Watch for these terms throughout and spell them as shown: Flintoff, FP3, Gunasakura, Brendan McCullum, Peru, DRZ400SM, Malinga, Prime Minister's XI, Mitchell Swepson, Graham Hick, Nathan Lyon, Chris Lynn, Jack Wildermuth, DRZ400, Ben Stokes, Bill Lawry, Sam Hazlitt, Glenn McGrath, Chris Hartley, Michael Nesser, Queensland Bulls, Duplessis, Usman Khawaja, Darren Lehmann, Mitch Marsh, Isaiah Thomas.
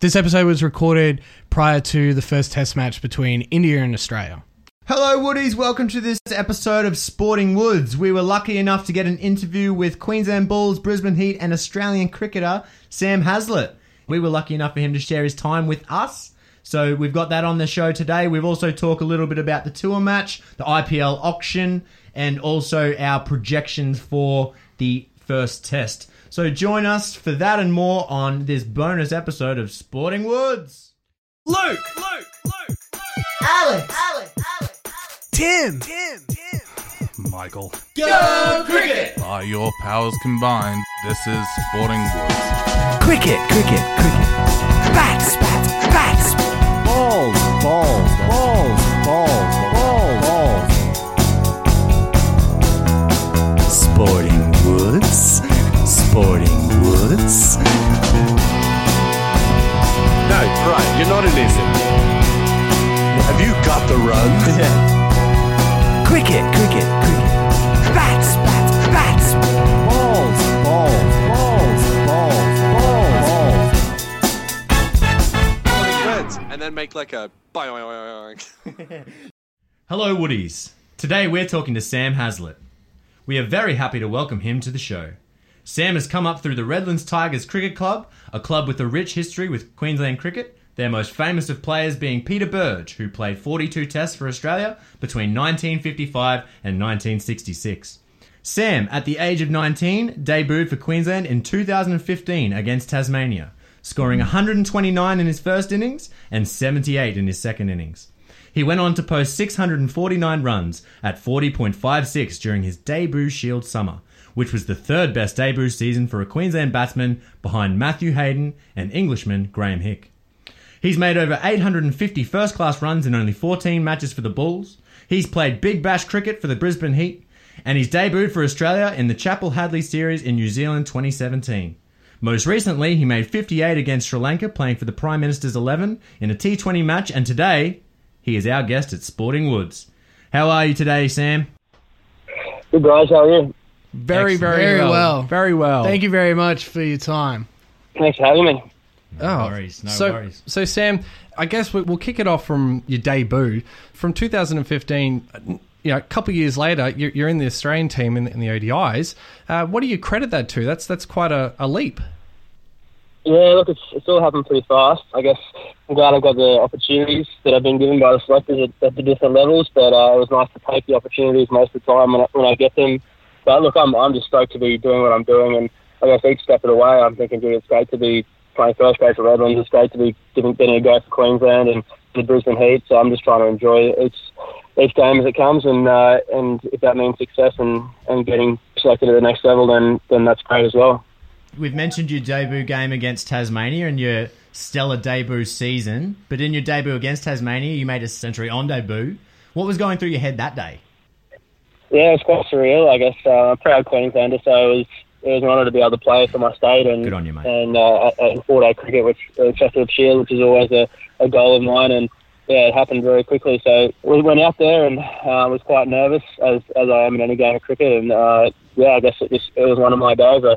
This episode was recorded prior to the first test match between India and Australia. Hello Woodies, welcome to this episode of Sporting Woods. We were lucky enough to get an interview with Queensland Bulls, Brisbane Heat and Australian cricketer Sam Hazlitt. We were lucky enough for him to share his time with us, so we've got that on the show today. We've also talked a little bit about the tour match, the IPL auction and also our projections for the first test. So join us for that and more on this bonus episode of Sporting Woods. Luke. Alex. Tim. Michael. Go cricket! By your powers combined, this is Sporting Woods. Cricket. Bats. Balls. Sporting Woods. No, right, you're not an idiot. Have you got the runs? Yeah. Cricket. Bats. Balls. And then make like a... Hello, Woodies. Today we're talking to Sam Hazlitt. We are very happy to welcome him to the show. Sam has come up through the Redlands Tigers Cricket Club, a club with a rich history with Queensland cricket, their most famous of players being Peter Burge, who played 42 tests for Australia between 1955 and 1966. Sam, at the age of 19, debuted for Queensland in 2015 against Tasmania, scoring 129 in his first innings and 78 in his second innings. He went on to post 649 runs at 40.56 during his debut Shield summer, which was the third best debut season for a Queensland batsman behind Matthew Hayden and Englishman Graham Hick. He's made over 850 first-class runs in only 14 matches for the Bulls. He's played Big Bash cricket for the Brisbane Heat. And he's debuted for Australia in the Chappell-Hadlee Series in New Zealand 2017. Most recently, he made 58 against Sri Lanka, playing for the Prime Minister's XI in a T20 match. And today, he is our guest at Sporting Woods. How are you today, Sam? Good, guys. How are you? Very well. Very well. Thank you very much for your time. Thanks for having me. No worries. So, Sam, I guess we'll kick it off from your debut. From 2015, a couple of years later, you're in the Australian team in the ODIs. What do you credit that to? That's quite a leap. Yeah, look, it's all happened pretty fast. I guess I'm glad I've got the opportunities that I've been given by the selectors at the different levels, but it was nice to take the opportunities most of the time when I get them. But look, I'm just stoked to be doing what I'm doing, and I guess each step of the way I'm thinking, it's great to be playing first grade for Redlands. It's great to be getting a go for Queensland and the Brisbane Heat. So I'm just trying to enjoy each game as it comes, and if that means success and getting selected to the next level, then that's great as well. We've mentioned your debut game against Tasmania and your stellar debut season, but in your debut against Tasmania, you made a century on debut. What was going through your head that day? Yeah, it was quite surreal. I guess I'm a proud Queenslander, so it was an honour to be able to play for my state and good on you, mate. And at 4-day cricket, which Chesterfield Shield, which is always a goal of mine, and yeah, it happened very quickly. So we went out there, and I was quite nervous as I am in any game of cricket, and I guess it was one of my days. I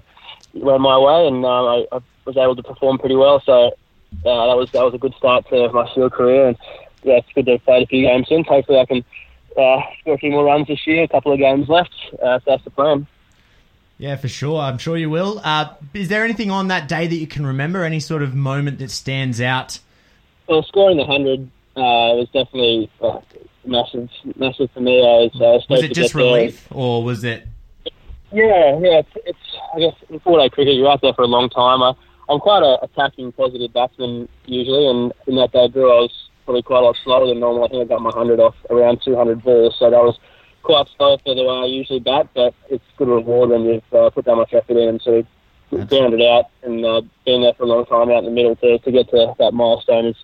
went my way, and I was able to perform pretty well. So that was a good start to my Shield career, and yeah, it's good to have played a few games since. Hopefully, I can score a few more runs this year. A couple of games left, so that's the plan. Yeah, for sure. I'm sure you will. Is there anything on that day that you can remember? Any sort of moment that stands out? Well, scoring the 100 was definitely massive for me. Was it just relief, or was it? Yeah. It's I guess in 4-day cricket, you're out there for a long time. I'm quite an attacking, positive batsman usually, and in that debut, I was probably quite a lot slower than normal. I think I got my 100 off around 200 balls, so that was quite slow for the way I usually bat, but it's a good reward when you've put that much effort in and sort of found it out, and being there for a long time out in the middle to get to that milestone is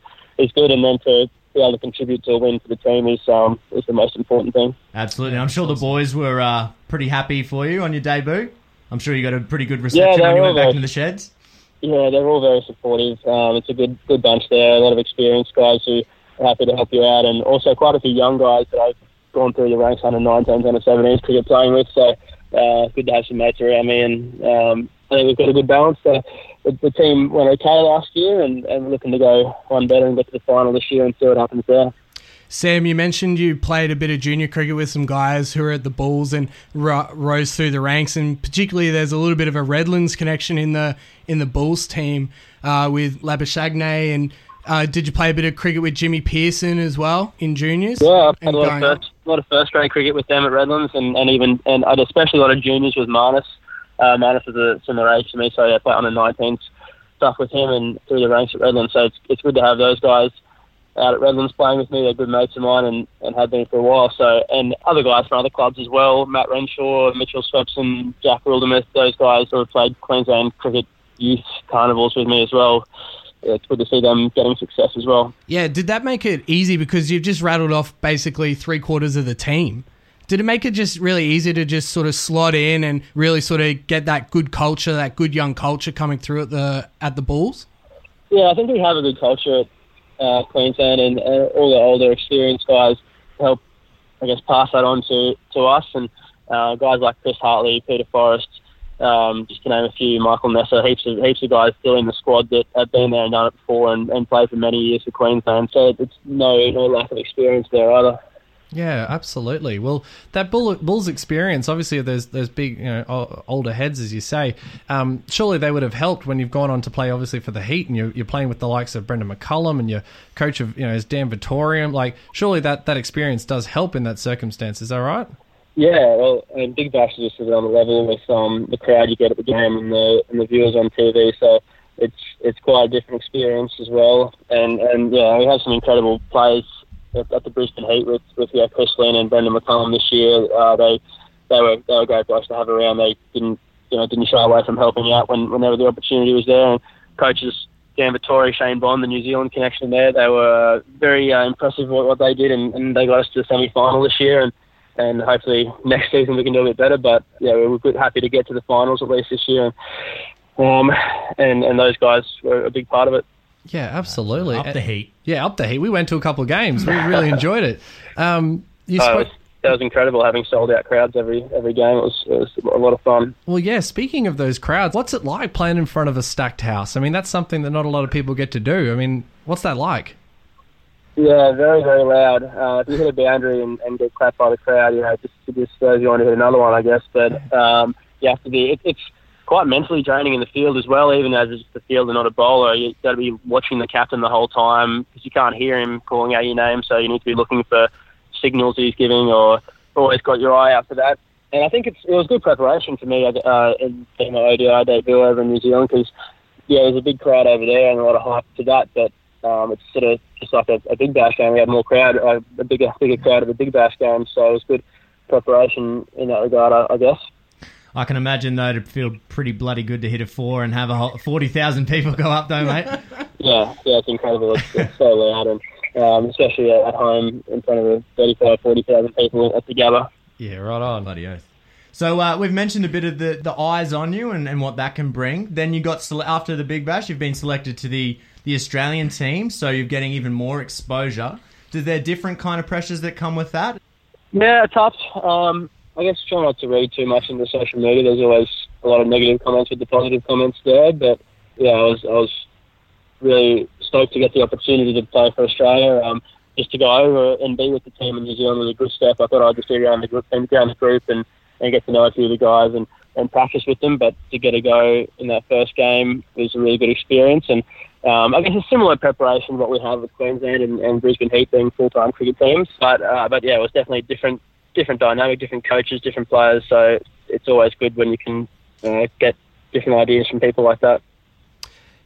good, and then to be able to contribute to a win for the team is the most important thing. Absolutely. I'm sure the boys were pretty happy for you on your debut. I'm sure you got a pretty good reception when you went back to the sheds. Yeah, they're all very supportive. It's a good bunch there, a lot of experienced guys who are happy to help you out, and also quite a few young guys that I've gone through the ranks, under 19s, under 17s cricket playing with, so good to have some mates around me, and I think we've got a good balance. So the team went okay last year, and we're looking to go one better and get to the final this year and see what happens there. Sam, you mentioned you played a bit of junior cricket with some guys who are at the Bulls and rose through the ranks, and particularly there's a little bit of a Redlands connection in the Bulls team with Labuschagne. And did you play a bit of cricket with Jimmy Pearson as well in juniors? Yeah, I played a lot of first-grade cricket with them at Redlands, and I'd especially a lot of juniors with Marnus. Marnus was a similar age to me, so I played on the 19s stuff with him and through the ranks at Redlands. So it's good to have those guys out at Redlands playing with me. They're good mates of mine and have been for a while. So, and other guys from other clubs as well, Matt Renshaw, Mitchell Swepson, Jack Wildermuth, those guys who have played Queensland cricket youth carnivals with me as well. Yeah, it's good to see them getting success as well. Yeah, did that make it easy? Because you've just rattled off basically 3/4 of the team. Did it make it just really easy to just sort of slot in and really sort of get that good culture, that good young culture coming through at the Bulls? Yeah, I think we have a good culture at Queensland, and all the older experienced guys help, I guess, pass that on to us, and guys like Chris Hartley, Peter Forrest, just to name a few, Michael Nesser, heaps of guys still in the squad that have been there and done it before and played for many years for Queensland, so it's no lack of experience there either. Yeah, absolutely. Well, that Bulls experience, obviously there's big, older heads, as you say. Surely they would have helped when you've gone on to play, obviously, for the Heat, and you're playing with the likes of Brendan McCullum, and your coach of, is Dan Vettori. Like, surely that experience does help in that circumstance. Is that right? Yeah, well, I mean, Big Bash is just on the level with the crowd you get at the game and the viewers on TV, so it's quite a different experience as well. And yeah, we have some incredible players at the Brisbane Heat with Chris Lynn and Brendan McCullum this year. They were great guys to have around. They didn't shy away from helping out whenever the opportunity was there. And coaches Dan Vettori, Shane Bond, the New Zealand connection there, they were very impressive what they did, and they got us to the semi-final this year. And hopefully next season we can do a bit better. But yeah, we were happy to get to the finals at least this year. And those guys were a big part of it. Yeah, absolutely. Up the Heat. Yeah, up the Heat. We went to a couple of games. We really enjoyed it. That was incredible, having sold out crowds every game. It was a lot of fun. Well, yeah, speaking of those crowds, what's it like playing in front of a stacked house? I mean, that's something that not a lot of people get to do. I mean, what's that like? Yeah, very, very loud. If you hit a boundary and get clapped by the crowd, it just throws you on to hit another one, I guess. But you have to be... It's quite mentally draining in the field as well, even as it's the field and not a bowler. You've got to be watching the captain the whole time because you can't hear him calling out your name, so you need to be looking for signals that he's giving, or always got your eye out for that. And I think it was good preparation for me in my ODI debut over in New Zealand, because, yeah, there's a big crowd over there and a lot of hype to that, but it's sort of just like a Big Bash game. We had more crowd, a bigger crowd at the Big Bash game, so it was good preparation in that regard, I guess. I can imagine, though, to feel pretty bloody good to hit a four and have 40,000 people go up, though, mate. Yeah, it's incredible. It's so loud, and especially at home in front of 35,000, 40,000 people at the Gabba. Yeah, right on. Bloody oath. So we've mentioned a bit of the eyes on you and what that can bring. Then you got, after the Big Bash, you've been selected to the Australian team, so you're getting even more exposure. Is there different kind of pressures that come with that? Yeah, it's tough. I guess try not to read too much into social media. There's always a lot of negative comments with the positive comments there. But, yeah, I was really stoked to get the opportunity to play for Australia. Just to go over and be with the team in New Zealand was a good step. I thought I'd just be around the group and get to know a few of the guys and practice with them. But to get a go in that first game was a really good experience. And I guess it's similar preparation to what we have with Queensland and Brisbane Heat being full-time cricket teams. But yeah, it was definitely different dynamic, different coaches, different players, so it's always good when you can get different ideas from people like that.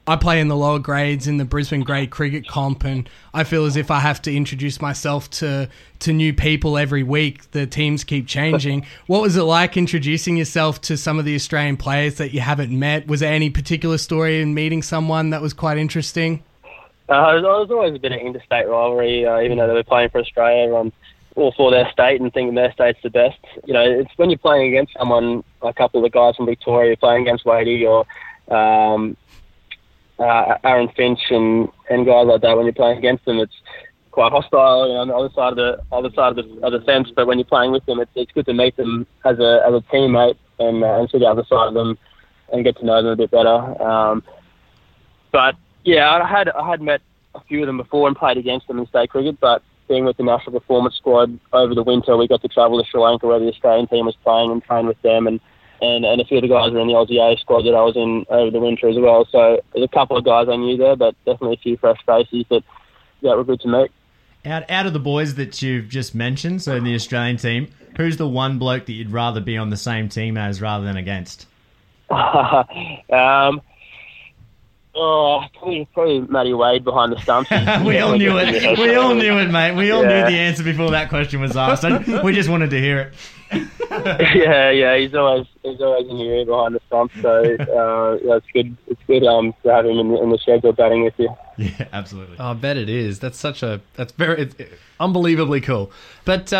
I play in the lower grades in the Brisbane Grade Cricket Comp, and I feel as if I have to introduce myself to new people every week. The teams keep changing. What was it like introducing yourself to some of the Australian players that you haven't met? Was there any particular story in meeting someone that was quite interesting? There's always a bit of interstate rivalry, even though they were playing for Australia, everyone's all for their state and thinking their state's the best. It's when you're playing against someone, a couple of the guys from Victoria, playing against Wadey or Aaron Finch and guys like that. When you're playing against them, it's quite hostile, on the other side of the fence. But when you're playing with them, it's good to meet them as a teammate and see the other side of them and get to know them a bit better. But yeah, I had met a few of them before and played against them in state cricket, but being with the national performance squad over the winter, we got to travel to Sri Lanka where the Australian team was playing and train with them, and a few of the guys were in the LGA squad that I was in over the winter as well. So there's a couple of guys I knew there, but definitely a few fresh faces that were good to meet. Out of the boys that you've just mentioned, so in the Australian team, who's the one bloke that you'd rather be on the same team as rather than against? Probably Matty Wade behind the stumps. We all knew it. We all knew it, mate. We all knew the answer before that question was asked. We just wanted to hear it. Yeah. He's always in your ear behind the stumps. So that's good. It's good to have him in the schedule batting with you. Yeah, absolutely. Oh, I bet it is. That's unbelievably cool. But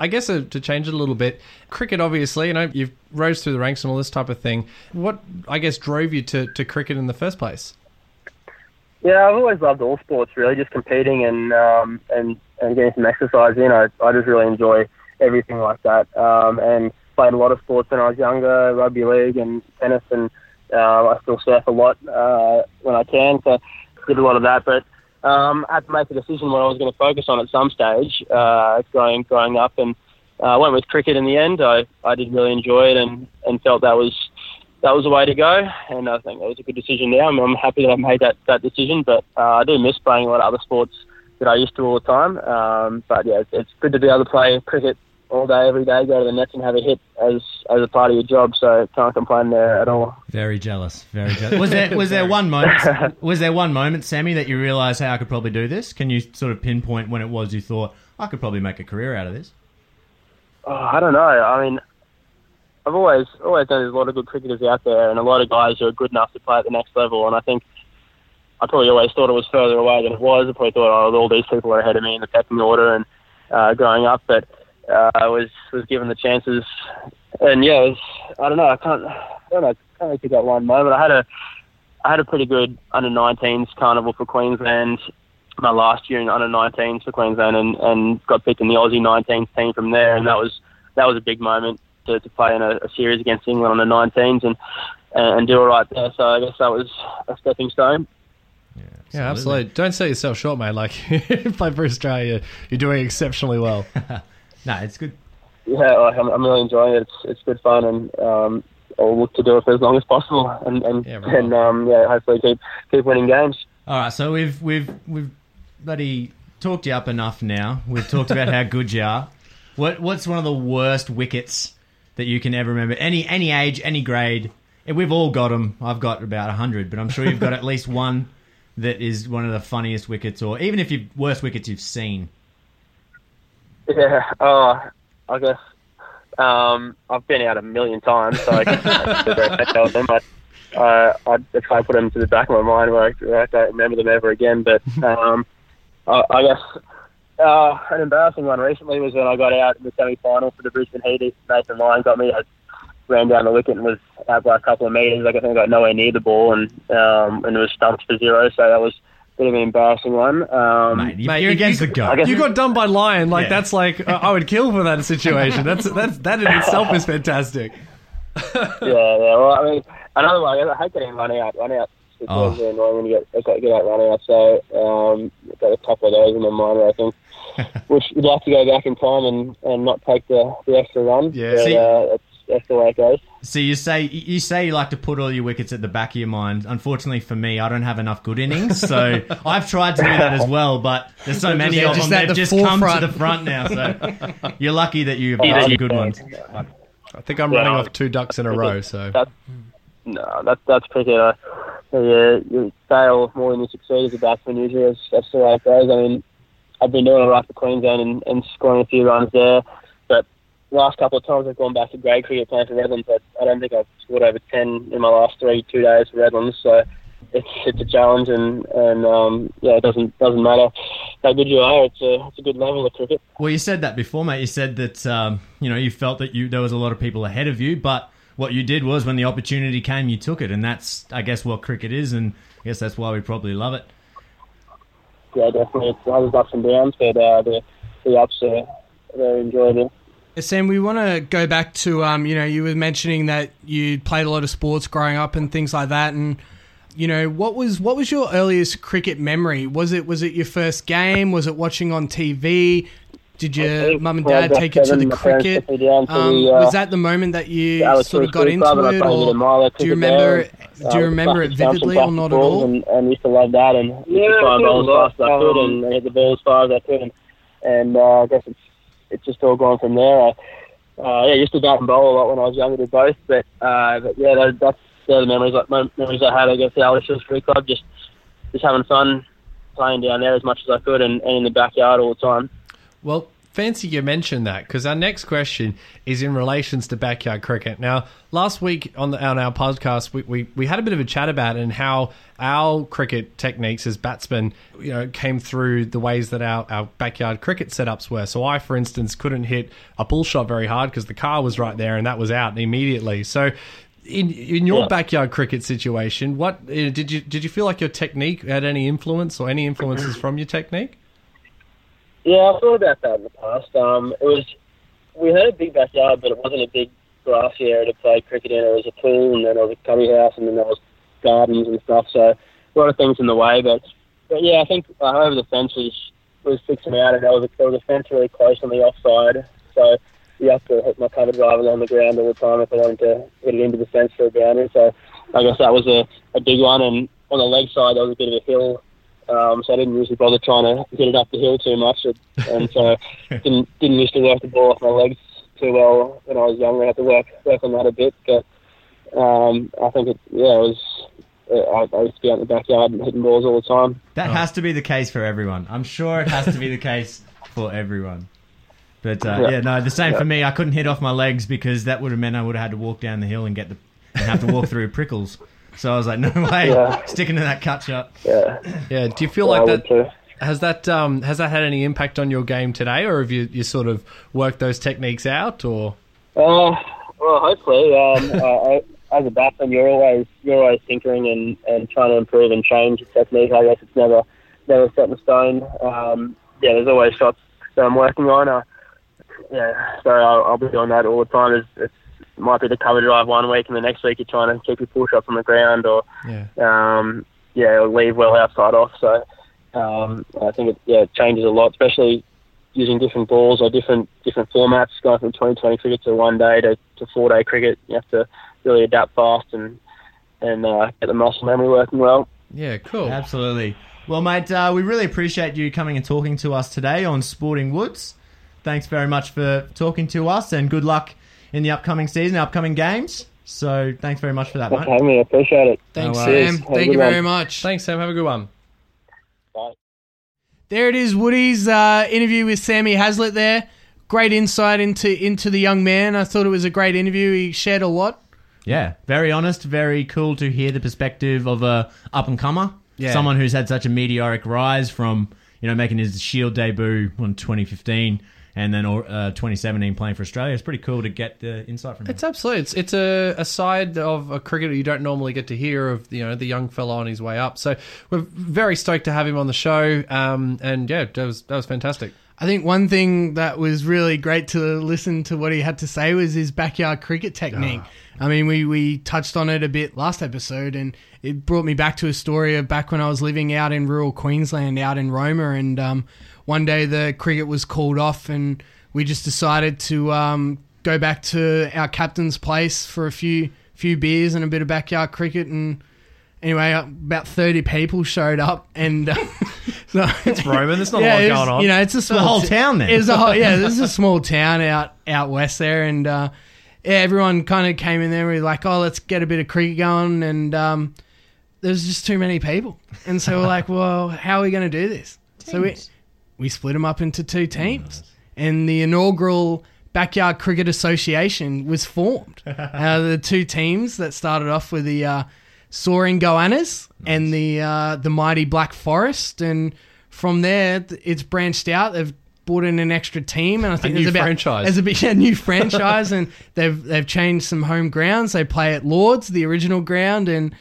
I guess to change it a little bit, cricket obviously, you've rose through the ranks and all this type of thing. What, I guess, drove you to cricket in the first place? Yeah, I've always loved all sports, really, just competing and getting some exercise in. I just really enjoy everything like that, and played a lot of sports when I was younger, rugby league and tennis, and I still surf a lot when I can, so did a lot of that, but I had to make a decision what I was going to focus on at some stage growing up, and I went with cricket in the end. I did really enjoy it and felt that was the way to go, and I think it was a good decision now. I'm happy that I made that decision, but I do miss playing a lot of other sports that I used to all the time. But yeah, it's good to be able to play cricket all day, every day, go to the nets and have a hit as a part of your job, so can't complain there at all. Very jealous. Was there one moment, Sammy, that you realised, hey, I could probably do this? Can you sort of pinpoint when it was you thought, I could probably make a career out of this? Oh, I don't know. I mean, I've always known there's a lot of good cricketers out there and a lot of guys who are good enough to play at the next level, and I think I probably always thought it was further away than it was. I probably thought, oh, all these people are ahead of me in the pecking order and growing up, but I was given the chances, and yeah, I can't really pick up one moment. I had a pretty good under-19s carnival for Queensland my last year in under-19s for Queensland, and got picked in the Aussie 19s team from there, and that was a big moment to play in a series against England on the 19s and do all right there. So I guess that was a stepping stone. Yeah, absolutely. Don't sell yourself short, mate. Like, you play for Australia, you're doing exceptionally well. No, it's good. Yeah, I'm really enjoying it. It's good fun, and I'll look to do it for as long as possible, and hopefully keep winning games. All right, so we've bloody talked you up enough now. We've talked about how good you are. What's one of the worst wickets that you can ever remember? Any age, any grade. We've all got them. I've got about 100, but I'm sure you've got at least one that is one of the funniest wickets, or even if you've worst wickets you've seen. Yeah, I guess I've been out a million times, so I guess I tell them. I try to put them to the back of my mind where I don't remember them ever again. But I guess an embarrassing one recently was when I got out in the semi-final for the Brisbane Heat. Nathan Lyon got me. I ran down the wicket and was out by a couple of metres. I think I got nowhere near the ball and it was stumped for zero, so that was bit of an embarrassing one. Mate, you're against the goat. You got done by Lyon. Like, yeah. That's like, I would kill for that situation. That's that in itself is fantastic. Yeah. Well, I mean, another one, I hate getting run out. Run out is really annoying when you get out run out. So I've got a couple of those in my mind, I think, which you'd have to go back in time and not take the extra run. Yeah. But, that's the way it goes. So you say you like to put all your wickets at the back of your mind. Unfortunately for me, I don't have enough good innings, so I've tried to do that as well, but there's so many of them that just come to the front now. So you're lucky that you've got some good ones. I think I'm running off two ducks in a row. So that's pretty. You fail more than you succeed as a batsman usually. That's the way it goes. I mean, I've been doing all right for Queensland and scoring a few runs there. Last couple of times I've gone back to grade cricket playing for Redlands, but I don't think I've scored over 10 in my last 2 days for Redlands, so it's a challenge, and it doesn't matter how good you are. It's a good level of cricket. Well, you said that before, mate. You said that you felt that there was a lot of people ahead of you, but what you did was when the opportunity came, you took it, and that's, I guess, what cricket is, and I guess that's why we probably love it. Yeah, definitely. It's ups and downs, but the ups are very enjoyable. Sam, we want to go back to, you were mentioning that you played a lot of sports growing up and things like that. And, you know, what was your earliest cricket memory? Was it your first game? Was it watching on TV? Did your mum and dad take you to the cricket? Was that the moment that you sort of got into it? Or do you remember it vividly or not at all? And used to love that and hit the five balls fast as I could and hit the ball as far as I could. And I guess it's just all gone from there. I used to bat and bowl a lot when I was younger, did both. But yeah, they're the memories I had, I guess, the Alice Hills Cricket Club, just having fun, playing down there as much as I could and in the backyard all the time. Well, fancy you mentioned that, because our next question is in relation to backyard cricket. Now, last week on our podcast, we had a bit of a chat about it and how our cricket techniques as batsmen, you know, came through the ways that our backyard cricket setups were. So I, for instance, couldn't hit a pull shot very hard because the car was right there and that was out immediately. So in your backyard cricket situation, what did you feel like your technique had any influence or any influences from your technique? Yeah, I thought about that in the past. We had a big backyard, but it wasn't a big grassy area to play cricket in. There was a pool, and then there was a cubby house, and then there was gardens and stuff. So a lot of things in the way. But yeah, I think over the fence was 6 and out, and there was a fence really close on the offside. So you have to hit my cover driver on the ground all the time if I wanted to hit it into the fence for a boundary. So I guess that was a big one. And on the leg side, there was a bit of a hill. So I didn't usually bother trying to get it up the hill too much, and so didn't used to work the ball off my legs too well when I was younger. I had to work on that a bit, but I think I used to be out in the backyard and hitting balls all the time. That has to be the case for everyone. I'm sure it has to be the case for everyone. But the same for me. I couldn't hit off my legs because that would have meant I would have had to walk down the hill and have to walk through prickles. So I was like, no way, sticking to that cut shot. Yeah. Yeah. Do you feel like that has that had any impact on your game today, or have you sort of worked those techniques out, or? Well, hopefully. As a batsman, you're always tinkering and trying to improve and change your technique. I guess it's never set in stone. There's always shots that I'm working on. So I'll be doing that all the time. It might be the cover drive one week, and the next week you're trying to keep your pull shot from the ground, or or leave well outside off. So I think it changes a lot, especially using different balls or different formats. Going from 20/20 cricket to 1 day to 4 day cricket, you have to really adapt fast and get the muscle memory working well. Yeah, cool, absolutely. Well, mate, we really appreciate you coming and talking to us today on Sporting Woods. Thanks very much for talking to us, and good luck in the upcoming season, upcoming games. So thanks very much for that, mate. Thanks for having me. I appreciate it. Thanks, Sam. Thank you very much. Thanks, Sam. Have a good one. Bye. There it is, Woody's interview with Sammy Hazlitt there. Great insight into the young man. I thought it was a great interview. He shared a lot. Yeah, very honest, very cool to hear the perspective of a up-and-comer, someone who's had such a meteoric rise from, making his Shield debut in 2015 and then 2017 playing for Australia. It's pretty cool to get the insight from him. It's absolutely. It's a side of a cricketer you don't normally get to hear of, the young fellow on his way up. So we're very stoked to have him on the show. That was fantastic. I think one thing that was really great to listen to what he had to say was his backyard cricket technique. I mean, we touched on it a bit last episode, and it brought me back to a story of back when I was living out in rural Queensland, out in Roma, and one day the cricket was called off, and we just decided to go back to our captain's place for a few beers and a bit of backyard cricket. And anyway, about 30 people showed up, and so, it's Roma. There's not a lot going on. It's a small whole town there. There's a small town out west there, and everyone kind of came in there. We were like, let's get a bit of cricket going, and there's just too many people, and so we're like, well, how are we going to do this? Teams. So we split them up into two teams, and the inaugural Backyard Cricket Association was formed. The two teams that started off were the Soaring Goannas and the Mighty Black Forest, and from there it's branched out. They've brought in an extra team, and I think there's a new franchise, and they've changed some home grounds. They play at Lord's, the original ground, and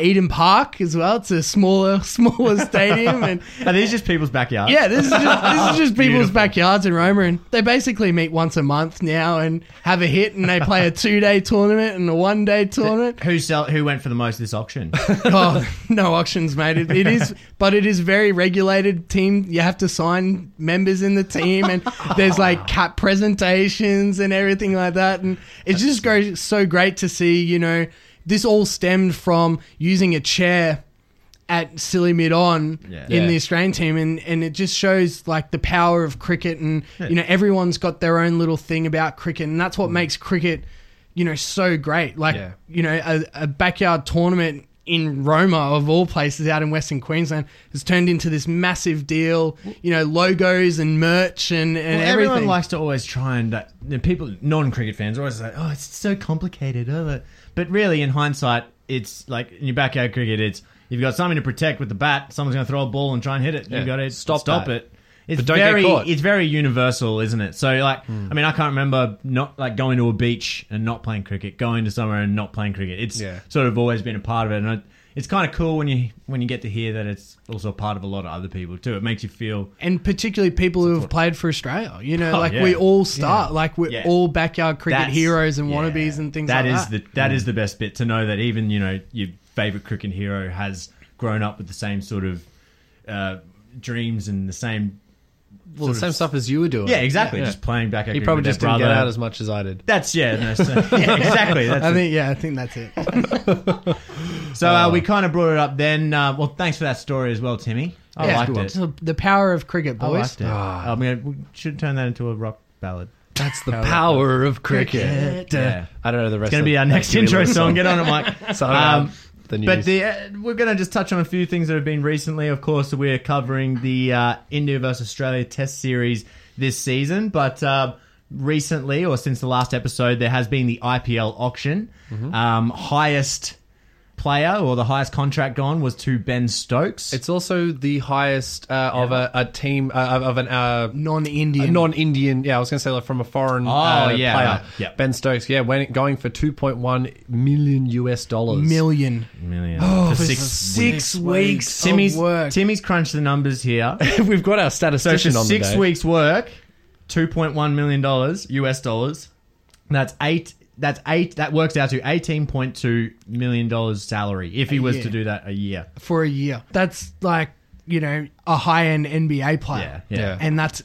Eden Park as well. It's a smaller stadium. And are these just people's backyards? Yeah, this is just people's backyards in Roma, and they basically meet once a month now and have a hit, and they play a 2-day tournament and a 1-day tournament. Who went for the most this auction? Oh, no auctions, mate. It is very regulated team. You have to sign members in the team, and there's like cap presentations and everything like that, and it's just so great to see, you know. This all stemmed from using a chair at Silly Mid-On in the Australian team. And it just shows like the power of cricket, and, you know, everyone's got their own little thing about cricket, and that's what makes cricket, you know, so great. Like, you know, a backyard tournament in Roma, of all places, out in Western Queensland, has turned into this massive deal, you know, logos and merch and everything. Everyone likes to always try and, you know, people, non-cricket fans are always like, oh, it's so complicated. But really, in hindsight, it's like in your backyard cricket, it's you've got something to protect with the bat, someone's going to throw a ball and try and hit it. Yeah. You've got to stop it. It's very universal, isn't it? So, like, I mean, I can't remember not like going to a beach and not playing cricket, going to somewhere and not playing cricket. It's sort of always been a part of it, and it's kind of cool when you get to hear that it's also a part of a lot of other people too. It makes you feel, and particularly people who have played for Australia. You know, we all start like we're all backyard cricket heroes and wannabes and things like that. That is the best bit, to know that even, you know, your favourite cricket hero has grown up with the same sort of dreams and the same. Well, the same stuff as you were doing. Yeah, exactly. Yeah. Just playing back. He probably just didn't get out as much as I did. That's exactly. That's I think that's it. So we kind of brought it up then. Well, thanks for that story as well, Timmy. I liked it. So the power of cricket, boys. I liked it. I mean, we should turn that into a rock ballad. That's the power of cricket. Yeah. I don't know the rest. It's going to be our next intro song. Get on it, Mike. So, but we're going to just touch on a few things that have been recently. Of course, we're covering the India versus Australia Test Series this season. But recently, or since the last episode, there has been the IPL auction. Mm-hmm. Highest player, or the highest contract gone, was to Ben Stokes. It's also the highest of a team, of an non-Indian. I was going to say, like, from a foreign player. Yeah. Ben Stokes, going for $2.1 million. Million. Oh, for six weeks Timmy's of work. Timmy's crunched the numbers here. We've got our statistician on the day. 6 weeks work, $2.1 million. That's eight. That works out to $18.2 million salary if he was to do that a year. For a year. That's like, you know, a high-end NBA player. Yeah.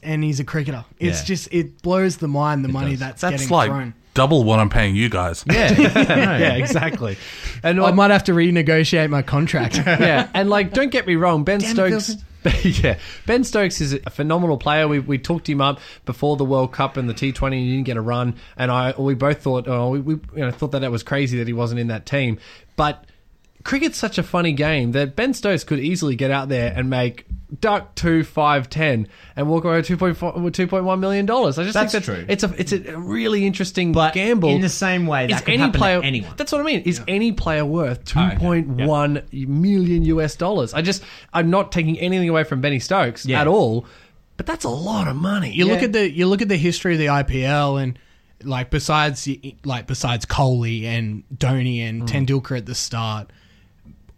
And he's a cricketer. It's just, it blows the mind, the money that's getting like thrown. Double what I'm paying you guys. Yeah. Exactly. And I might have to renegotiate my contract. Yeah. And like, don't get me wrong, Ben Stokes... Ben Stokes is a phenomenal player. We talked him up before the World Cup and the T20, and he didn't get a run. And we both thought, thought that was crazy that he wasn't in that team. But cricket's such a funny game that Ben Stokes could easily get out there and make duck 2, 5, 10 and walk away with $2.1 million. I just think that's true. It's a really interesting gamble. In the same way, that could happen to anyone. That's what I mean. Is any player worth $2.1 million? I'm not taking anything away from Benny Stokes at all, but that's a lot of money. You look at the history of the IPL, and like besides Kohli and Dhoni and Tendulkar at the start,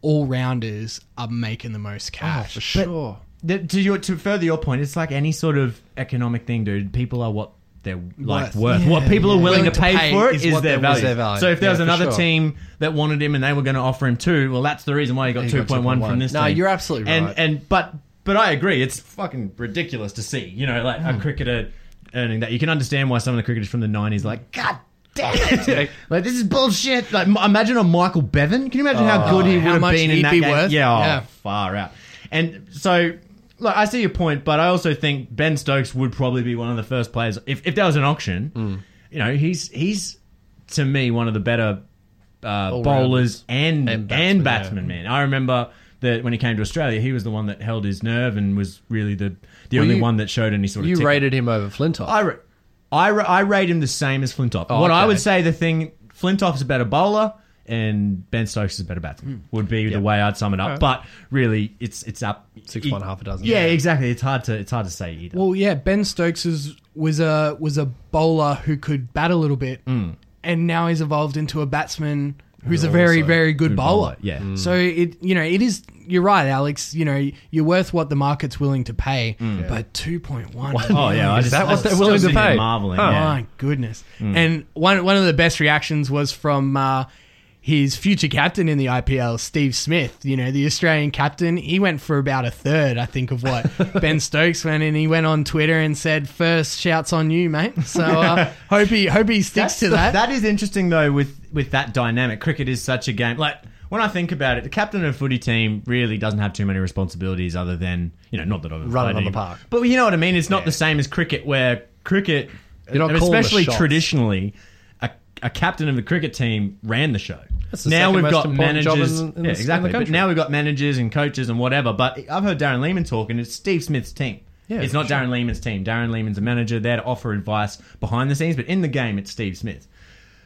all-rounders are making the most cash. For sure. To further your point, it's like any sort of economic thing, dude. People are what they're like worth. Yeah, what people are willing to pay for it is their value. So if there was another team that wanted him and they were going to offer him 2, well, that's the reason why he got 2.1 from this team. No, you're absolutely right. But I agree. It's fucking ridiculous to see, you know, like a cricketer earning that. You can understand why some of the cricketers from the 90s are like, God damn it. Like, this is bullshit. Like, imagine a Michael Bevan. Can you imagine how good he would have been in that game? Worth? Yeah, far out. And so, look, I see your point, but I also think Ben Stokes would probably be one of the first players. If there was an auction, you know, he's to me one of the better bowlers and batsmen. Man, I remember that when he came to Australia, he was the one that held his nerve and was really the only one that showed any sort of. You rated him over Flintoff. I rate him the same as Flintoff. I would say Flintoff's a better bowler and Ben Stokes is a better batsman would be the way I'd sum it up. Right. But really, it's up 6 1 half a dozen. Yeah, exactly. It's hard to say either. Well, yeah, Ben Stokes was a bowler who could bat a little bit, and now he's evolved into a batsman who's a very, very good bowler. Yeah. Mm. So it, you know, it is. You're right, Alex. You know, you're worth what the market's willing to pay. Mm. But 2.1. Oh yeah, I just, that was they're willing to pay. Marveling. Oh yeah. My goodness. Mm. And one of the best reactions was from his future captain in the IPL, Steve Smith. You know, the Australian captain. He went for about a third, I think, of what Ben Stokes went, and he went on Twitter and said, "First shouts on you, mate." So hope he sticks to that. That is interesting though. With that dynamic, cricket is such a game. Like, when I think about it, the captain of a footy team really doesn't have too many responsibilities other than, you know, not that I've run on the park. But you know what I mean? It's not the same as cricket, where cricket, especially traditionally, a captain of the cricket team ran the show. That's the now we've got managers. Exactly. But now we've got managers and coaches and whatever. But I've heard Darren Lehmann talk, and it's Steve Smith's team. Yeah, it's not Darren Lehmann's team. Darren Lehmann's a manager there to offer advice behind the scenes, but in the game, it's Steve Smith.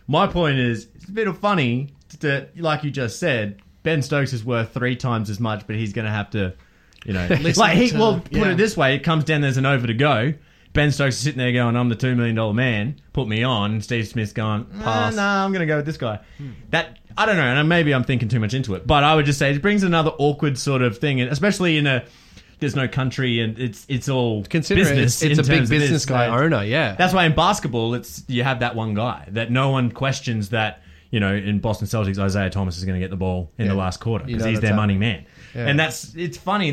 My point is, it's a bit of funny that, like you just said, Ben Stokes is worth three times as much, but he's going to have to, you know, put it this way: it comes down, there's an over to go. Ben Stokes is sitting there going, "I'm the $2 million man. Put me on." And Steve Smith's going, "Pass. Nah, I'm going to go with this guy." That, I don't know, and maybe I'm thinking too much into it, but I would just say it brings another awkward sort of thing, and especially in a. There's no country, and it's all business. It's a big business guy owner, yeah. That's why in basketball, you have that one guy that no one questions that, you know, in Boston Celtics, Isaiah Thomas is going to get the ball in the last quarter because he's their money man. Yeah. And it's funny.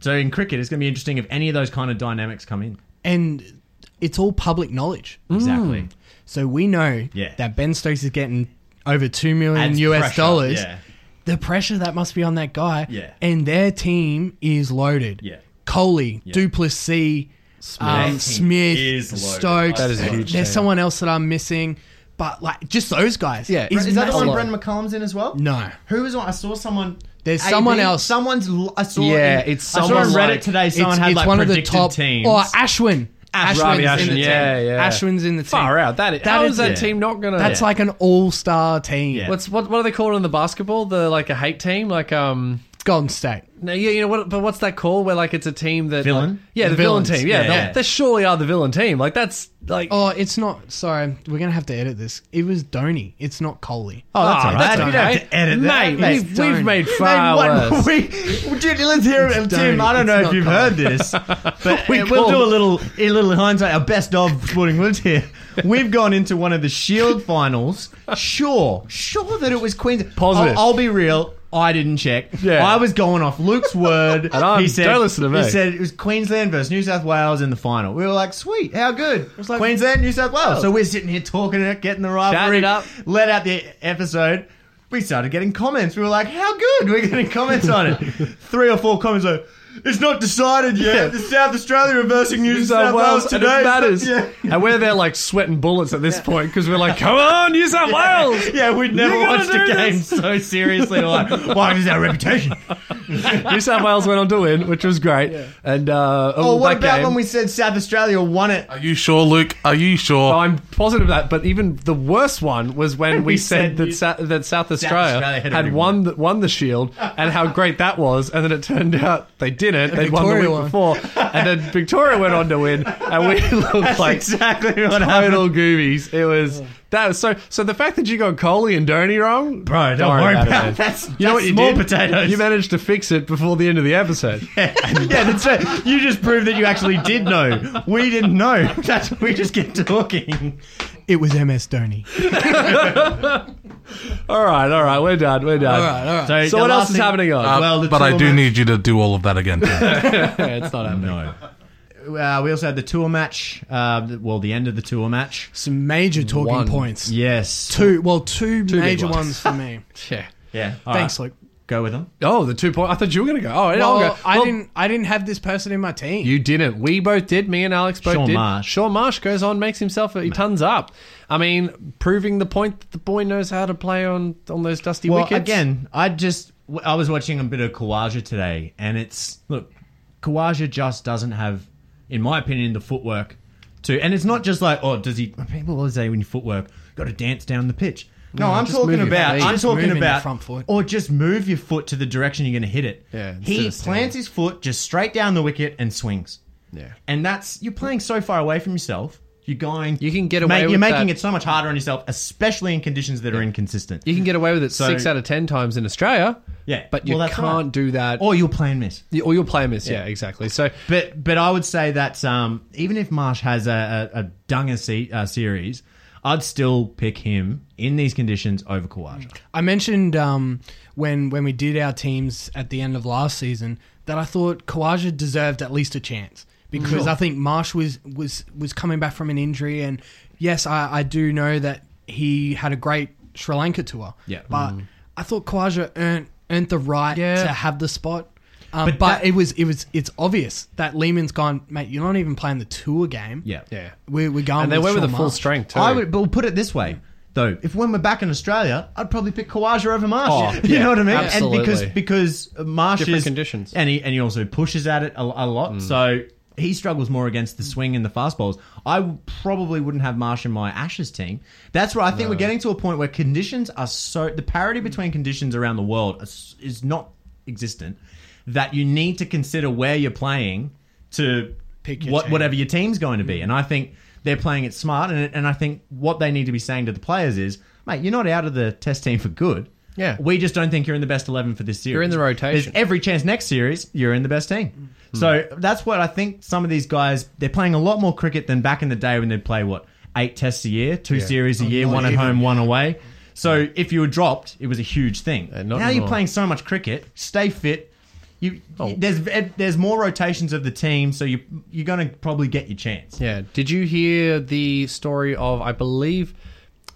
So in cricket, it's going to be interesting if any of those kind of dynamics come in. And it's all public knowledge. Exactly. Mm. So we know that Ben Stokes is getting over $2 million US dollars. Yeah. The pressure that must be on that guy. Yeah. And their team is loaded. Yeah. Kohli, Duplessis, Smith, Stokes. That is a huge team. There's someone else that I'm missing. But, like, just those guys. Yeah. Is that the one Brendan McCullum's in as well? No. Who was on? I saw someone... There's someone else. Someone's... I saw... Yeah, it's someone... I saw on Reddit today, someone had, like, predicted teams. Or Ashwin. Ashwin's in the team. Yeah. Ashwin's in the team. Far out. How is that team not going to... That's like an all-star team. Yeah. What are they called in the basketball? Like a hate team? Like, Golden State. No, yeah, you know what? But what's that called? Where, like, it's a team that... Villain? Like, the villain team. Yeah. They surely are the villain team. Like, that's... like. Oh, it's not... Sorry, we're going to have to edit this. It was Dhoni. It's not Kohli. Oh, that's all right. We don't have to edit that. Mate, we've made far worse. Dude, let's hear it. Tim, I don't know if you've heard this, but we'll do a little hindsight, our best of Sporting Woods here. We've gone into one of the Shield finals. Sure that it was Queensland. Positive. I'll be real. I didn't check. Yeah. I was going off Luke's word. And he said, don't listen to me. He said it was Queensland versus New South Wales in the final. We were like, sweet, how good. It was like, Queensland, New South Wales. So we're sitting here talking it, getting the rivalry. Let out the episode. We started getting comments. We were like, how good. We're getting comments on it. 3 or 4 comments like, it's not decided yet. Yeah. The South Australia reversing New South Wales today. And it matters. Yeah. And we're there like sweating bullets at this point because we're like, come on, New South Wales. Yeah, we'd never watched a game so seriously. Like, why is our reputation? New South Wales went on to win, which was great. Yeah. And what about when we said South Australia won it? Are you sure, Luke? Are you sure? Oh, I'm positive that. But even the worst one was when we said that South Australia had won the Shield and how great that was. And then it turned out they didn't. They won the week before, and then Victoria went on to win, and we looked like exactly what total goobies. It was that was so. The fact that you got Kohli and Dhoni wrong, bro, don't worry about it. That's what you small did? Potatoes. You managed to fix it before the end of the episode. Yeah, that's right. You just proved that you actually did know. We didn't know. We just kept talking. It was MS Dhoni. All right. We're done. All right. So what else is happening on? But I do need you to do all of that again. It's not happening. No. We also had the tour match. The end of the tour match. Some major talking points. Yes. Two major ones for me. Yeah. Yeah. All thanks, right. Luke. Go with them. Oh, the 2 point. I thought you were going to go. Oh, well, I'll go. I didn't have this person in my team. You didn't. We both did. Me and Alex both did. Sean Marsh goes on, makes himself. He tons up. I mean, proving the point that the boy knows how to play on those dusty wickets. Again, I was watching a bit of Khawaja today, and Khawaja just doesn't have, in my opinion, the footwork to. And it's not just like, people always say when you footwork, got to dance down the pitch. No, I'm talking about front foot. Or just move your foot to the direction you're going to hit it. Yeah, he plants his foot just straight down the wicket and swings. Yeah. And you're playing so far away from yourself. you're going... You can get away with that. You're making it so much harder on yourself, especially in conditions that are inconsistent. You can get away with it 6 out of 10 times in Australia, but you can't do that. Or you'll play and miss. Or you'll play and miss, yeah exactly. So, but I would say that even if Marsh has a dunger series, I'd still pick him in these conditions over Khawaja. I mentioned when we did our teams at the end of last season that I thought Khawaja deserved at least a chance because I think Marsh was coming back from an injury, and yes, I do know that he had a great Sri Lanka tour. Yeah. But I thought Khawaja earned the right to have the spot. But it's obvious that Lehman's gone, mate, you're not even playing the tour game. Yeah. Yeah. We're going and they were with a full strength too. But we'll put it this way, though. If when we're back in Australia, I'd probably pick Khawaja over Marsh. Oh, you know what I mean? Absolutely. And because Marsh different conditions. And he also pushes at it a lot. Mm. So he struggles more against the swing and the fast bowls. I probably wouldn't have Marsh in my Ashes team. That's where I think we're getting to a point where conditions are so... The parity between conditions around the world is not existent. That you need to consider where you're playing to pick your whatever your team's going to be. And I think they're playing it smart. And I think what they need to be saying to the players is, mate, you're not out of the test team for good. Yeah. We just don't think you're in the best 11 for this series. You're in the rotation. There's every chance next series you're in the best team. Mm. So that's what I think some of these guys, they're playing a lot more cricket than back in the day when they'd play, 8 tests a year, 2 series a year, one at home, one away. So if you were dropped, it was a huge thing. Now you're playing so much cricket, stay fit. There's more rotations of the team, so you're going to probably get your chance. Yeah. Did you hear the story of, I believe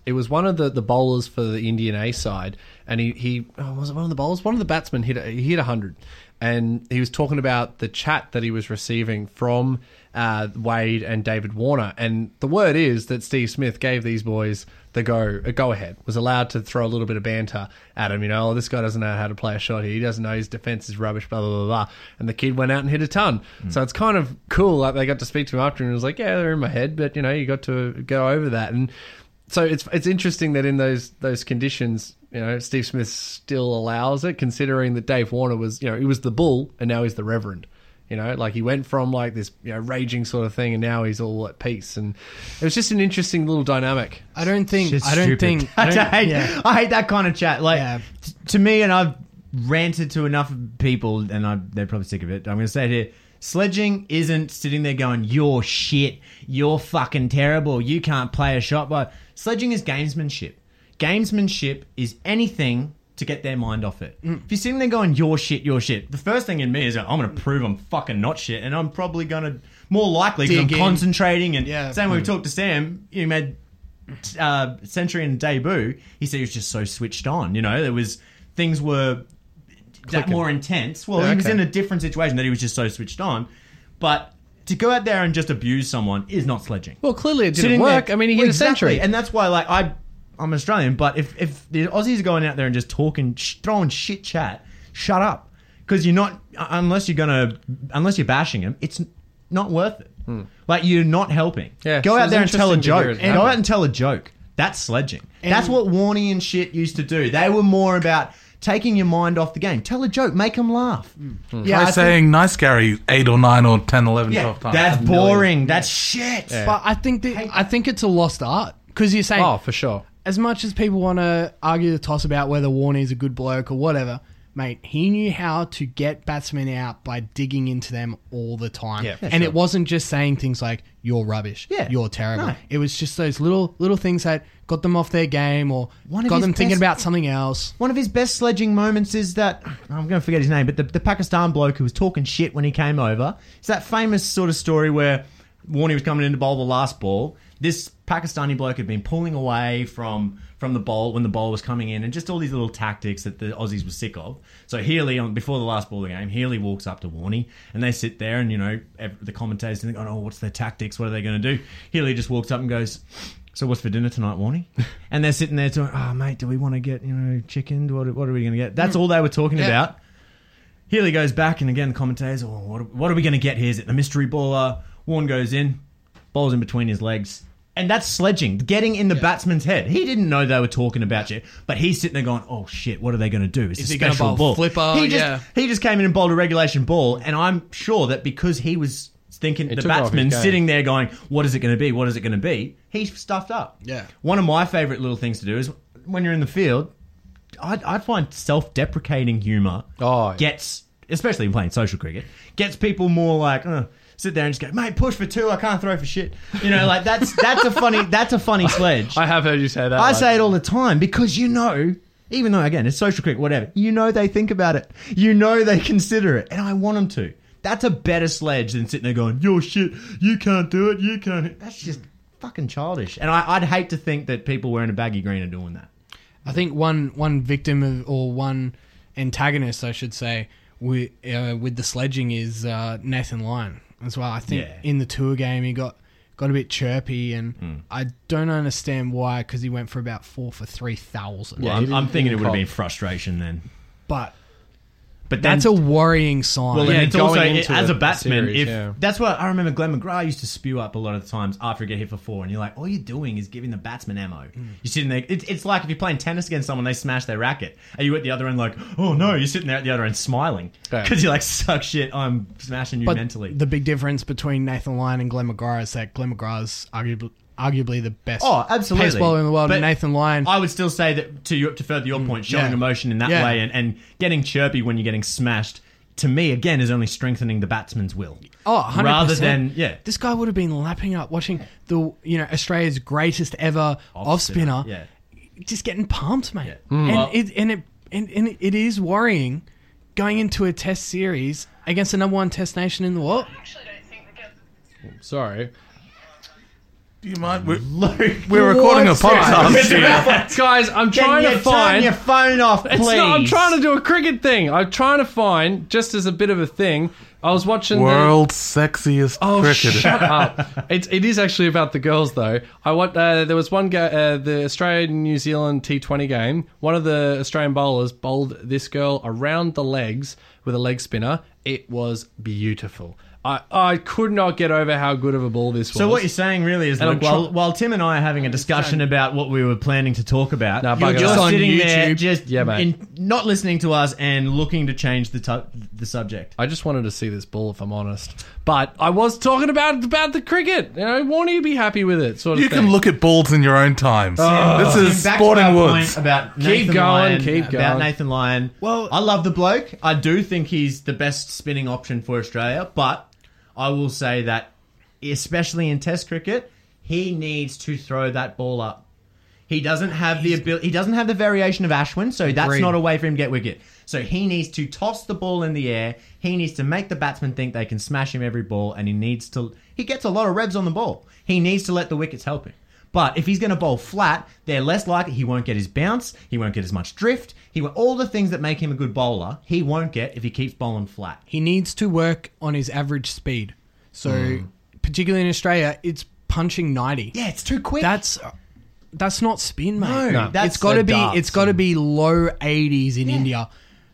it was one of the bowlers for the Indian A side, and he was it one of the bowlers? One of the batsmen hit 100, and he was talking about the chat that he was receiving from Wade and David Warner, and the word is that Steve Smith gave these boys a go ahead, was allowed to throw a little bit of banter at him. You know, this guy doesn't know how to play a shot here. He doesn't know, his defense is rubbish, blah, blah, blah, blah. And the kid went out and hit a ton. Mm. So it's kind of cool. Like, they got to speak to him after, and it was like, yeah, they're in my head, but you know, you got to go over that. And so it's interesting that in those conditions, you know, Steve Smith still allows it, considering that Dave Warner was, you know, he was the bull and now he's the reverend. You know, like he went from like this, you know, raging sort of thing, and now he's all at peace, and it was just an interesting little dynamic. I hate that kind of chat. Like to me, and I've ranted to enough people, and they're probably sick of it. I'm going to say it here: sledging isn't sitting there going, "You're shit, you're fucking terrible, you can't play a shot." But sledging is gamesmanship. Gamesmanship is anything to get their mind off it. Mm. If you're sitting there going, you're shit, the first thing in me is, I'm going to prove I'm fucking not shit, and I'm probably going to, more likely, because I'm concentrating, and same way we talked to Sam, he made century and debut, he said he was just so switched on, you know, things were that more intense. Well, he was in a different situation that he was just so switched on, but to go out there and just abuse someone is not sledging. Well, clearly it didn't work. I mean, he hit a century. And that's why, like, I'm Australian, but if the Aussies are going out there and just talking, throwing shit chat, shut up, because you're not, unless you're bashing them, it's not worth it. Hmm. Like, you're not helping. Yeah, go out there and tell a joke. Go out and tell a joke. That's sledging. And that's what Warnie and shit used to do. They were more about taking your mind off the game. Tell a joke. Make them laugh. Mm. Yeah, by saying nice Gary 8 or 9 or 10, 11, 12 times. That's boring. That's shit. Yeah. But I think it's a lost art, because you're saying... Oh, for sure. As much as people want to argue the toss about whether Warnie's a good bloke or whatever, mate, he knew how to get batsmen out by digging into them all the time. Yeah, and it wasn't just saying things like, you're rubbish, you're terrible. No. It was just those little things that got them off their game, or got them thinking about something else. One of his best sledging moments is that, I'm going to forget his name, but the Pakistan bloke who was talking shit when he came over. It's that famous sort of story where Warnie was coming in to bowl the last ball. This Pakistani bloke had been pulling away from the bowl when the bowl was coming in, and just all these little tactics that the Aussies were sick of. So before the last ball of the game, Healy walks up to Warnie, and they sit there, and, you know, the commentators think, oh, what's their tactics? What are they going to do? Healy just walks up and goes, so what's for dinner tonight, Warnie? And they're sitting there going, oh, mate, do we want to get, you know, chicken? What are we going to get? That's all they were talking about. Healy goes back, and again, the commentators, what are we going to get here? Is it the mystery baller? Warne goes in, bowls in between his legs. And that's sledging, getting in the batsman's head. He didn't know they were talking about you, but he's sitting there going, oh, shit, what are they going to do? Is he going to bowl flipper? He just came in and bowled a regulation ball, and I'm sure that because he was thinking the batsman sitting there going, what is it going to be? What is it going to be? He's stuffed up. Yeah. One of my favourite little things to do is when you're in the field, I find self-deprecating humour gets, especially in playing social cricket, gets people more like, sit there and just go, mate, push for two. I can't throw for shit. You know, like that's a funny sledge. I have heard you say that. I say it all the time because you know, even though again it's social cricket, whatever. You know they think about it. You know they consider it, and I want them to. That's a better sledge than sitting there going, "You're shit. You can't do it. You can't." That's just fucking childish. And I'd hate to think that people wearing a baggy green are doing that. I think one victim of, or one antagonist, I should say, with the sledging is Nathan Lyon as well. I think in the tour game he got a bit chirpy, and I don't understand why, because he went for about 4 for 3,000. Yeah, I'm thinking it would have been frustration then. But that's a worrying sign. Well, yeah, it's also as a batsman. That's what I remember. Glenn McGrath used to spew up a lot of the times after he get hit for 4, and you're like, all you're doing is giving the batsman ammo. You're sitting there. It's like if you're playing tennis against someone, they smash their racket, and you at the other end like, oh no, you're sitting there at the other end smiling because you're like, suck shit, I'm smashing you mentally. The big difference between Nathan Lyon and Glenn McGrath is that Glenn McGrath's arguably the best pace bowler in the world, but Nathan Lyon. I would still say that to further your point, showing emotion in that way and getting chirpy when you're getting smashed, to me, again, is only strengthening the batsman's will. 100%. Rather than, this guy would have been lapping up, watching the Australia's greatest ever off-spinner, just getting pumped, mate. Yeah. It is worrying going into a test series against the number one test nation in the world. I actually don't think sorry. Do you mind? We're recording a podcast. Guys, I'm trying to find... Can you turn your phone off, please? I'm trying to do a cricket thing. I'm trying to find, just as a bit of a thing, I was watching... World's Sexiest Cricketer. Shut up. It is actually about the girls, though. There was one the Australian-New Zealand T20 game. One of the Australian bowlers bowled this girl around the legs with a leg spinner. It was beautiful. I could not get over how good of a ball this was. So what you're saying really is, look, while Tim and I are having a discussion about what we were planning to talk about, you're just sitting there not listening to us and looking to change the subject. I just wanted to see this ball, if I'm honest. But I was talking about the cricket. Won't you be happy with it? You can look at balls in your own time. This is Sporting Woods. Keep going. About Nathan Lyon. Well, I love the bloke. I do think he's the best spinning option for Australia, but... I will say that, especially in Test cricket, he needs to throw that ball up. He doesn't have the ability. He doesn't have the variation of Ashwin, so that's not a way for him to get wicket. So he needs to toss the ball in the air. He needs to make the batsman think they can smash him every ball, and he needs to. He gets a lot of revs on the ball. He needs to let the wickets help him. But if he's going to bowl flat, they're less likely. He won't get his bounce. He won't get as much drift. All the things that make him a good bowler, he won't get if he keeps bowling flat. He needs to work on his average speed. So, particularly in Australia, it's punching 90. Yeah, it's too quick. That's not spin, mate. No, that's it's got to be low 80s in India.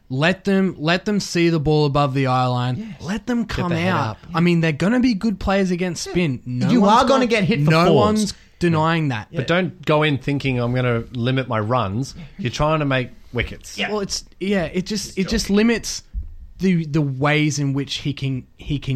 Let them see the ball above the eye line. Yes. Let them come out. Yeah. I mean, they're going to be good players against spin. No, you are going to get hit for fours. No one's denying that. But don't go in thinking I'm going to limit my runs. You're trying to make wickets. Yeah. Well, it just limits the ways in which he can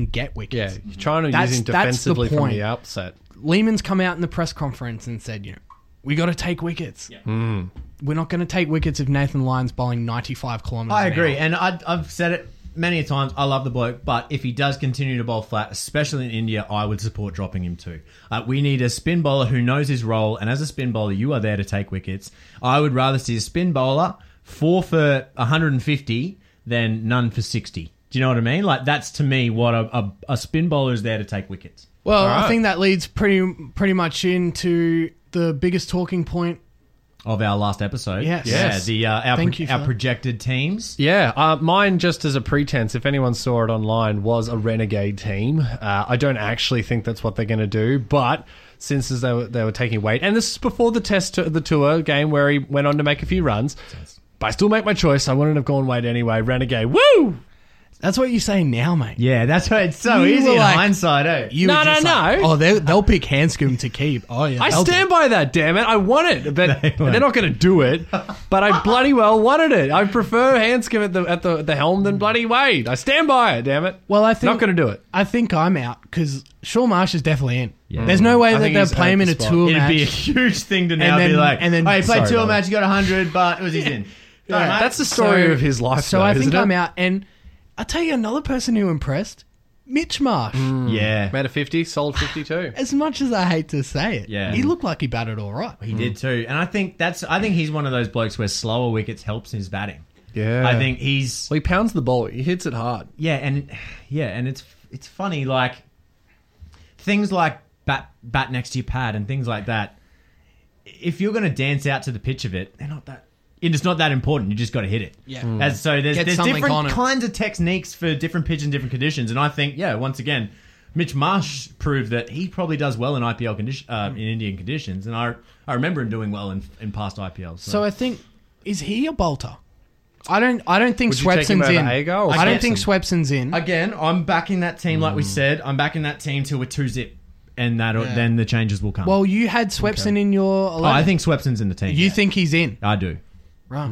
get wickets. Yeah, you're trying to use him defensively from the outset. Lehman's come out in the press conference and said, we got to take wickets. Yeah. We're not going to take wickets if Nathan Lyon's bowling 95 kilometres. I agree, and I've said it many times. I love the bloke, but if he does continue to bowl flat, especially in India, I would support dropping him too. We need a spin bowler who knows his role, and as a spin bowler, you are there to take wickets. I would rather see a spin bowler 4 for 150 than none for 60. Do you know what I mean? Like, that's to me what a spin bowler is there to take wickets. Well, I think that leads pretty much into the biggest talking point of our last episode. Yes. Yeah, our projected teams. Yeah, mine, just as a pretense, if anyone saw it online, was a renegade team. I don't actually think that's what they're going to do, but since they were taking weight, and this is before the tour game where he went on to make a few runs, but I still make my choice. I wouldn't have gone weight anyway. Renegade, woo! That's what you say now, mate. Yeah, that's what it's so you easy in like, hindsight, eh? You no, no, like, no. Oh, they'll pick Hanscom to keep. Oh, yeah. I stand by that, damn it. I want it, but they're not going to do it. But I bloody well wanted it. I prefer Hanscom at the helm than bloody Wade. I stand by it, damn it. Well, I think not going to do it. I think I'm out because Sean Marsh is definitely in. Yeah. There's no way that they'll play him in a tour match. It'd be a huge thing to now be like, and then, oh, he played tour match, he got 100, but it was his in. Yeah, right. That's the story of his life. So though, I think I'm out. And I'll tell you another person who impressed, Mitch Marsh. Yeah. Made a 50, sold 52. As much as I hate to say it, he looked like he batted all right. He did too. And I think he's one of those blokes where slower wickets helps his batting. Yeah. I think well, he pounds the ball. He hits it hard. Yeah, and it's funny, like things like bat next to your pad and things like that. If you're going to dance out to the pitch of it, they're not that... It's not that important. You just got to hit it. Yeah. So there's different kinds of techniques for different pitches and different conditions. And I think, once again, Mitch Marsh proved that he probably does well in IPL in Indian conditions. And I remember him doing well in past IPLs. So I think, is he a bolter? I don't think Swepson's in. I don't think Swepson's in. Again, I'm backing that team like we said. I'm backing that team till we're 2-0. And then the changes will come. Well, you had Swepson in your 11. Oh, I think Swepson's in the team. You think he's in? I do. Right.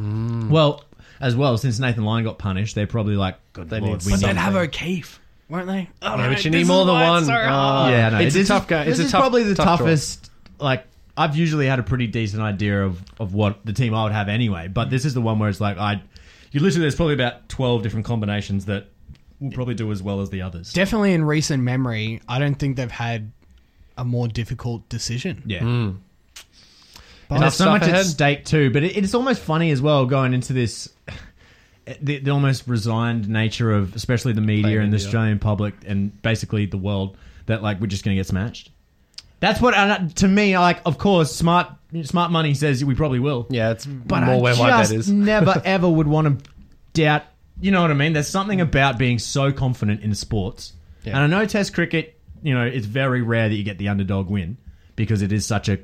Well, as well, since Nathan Lyon got punished, they're probably like, good Lord, we need something. But they'd have O'Keefe, weren't they? Oh, yeah, but you need more than one. So yeah, no, it's a tough game. This is probably the toughest. Draw. Like, I've usually had a pretty decent idea of what the team I would have anyway, but this is the one where it's like, you literally, there's probably about 12 different combinations that will probably do as well as the others. Definitely in recent memory, I don't think they've had a more difficult decision. Yeah. And there's so much at stake too, but it's almost funny as well going into this, the almost resigned nature of especially the media and the Australian public and basically the world that like we're just going to get smashed. That's what to me, like of course smart money says we probably will. Yeah, it's but more where my bet is. Never ever would want to doubt. You know what I mean? There's something about being so confident in sports, and I know Test cricket. You know, it's very rare that you get the underdog win because it is such a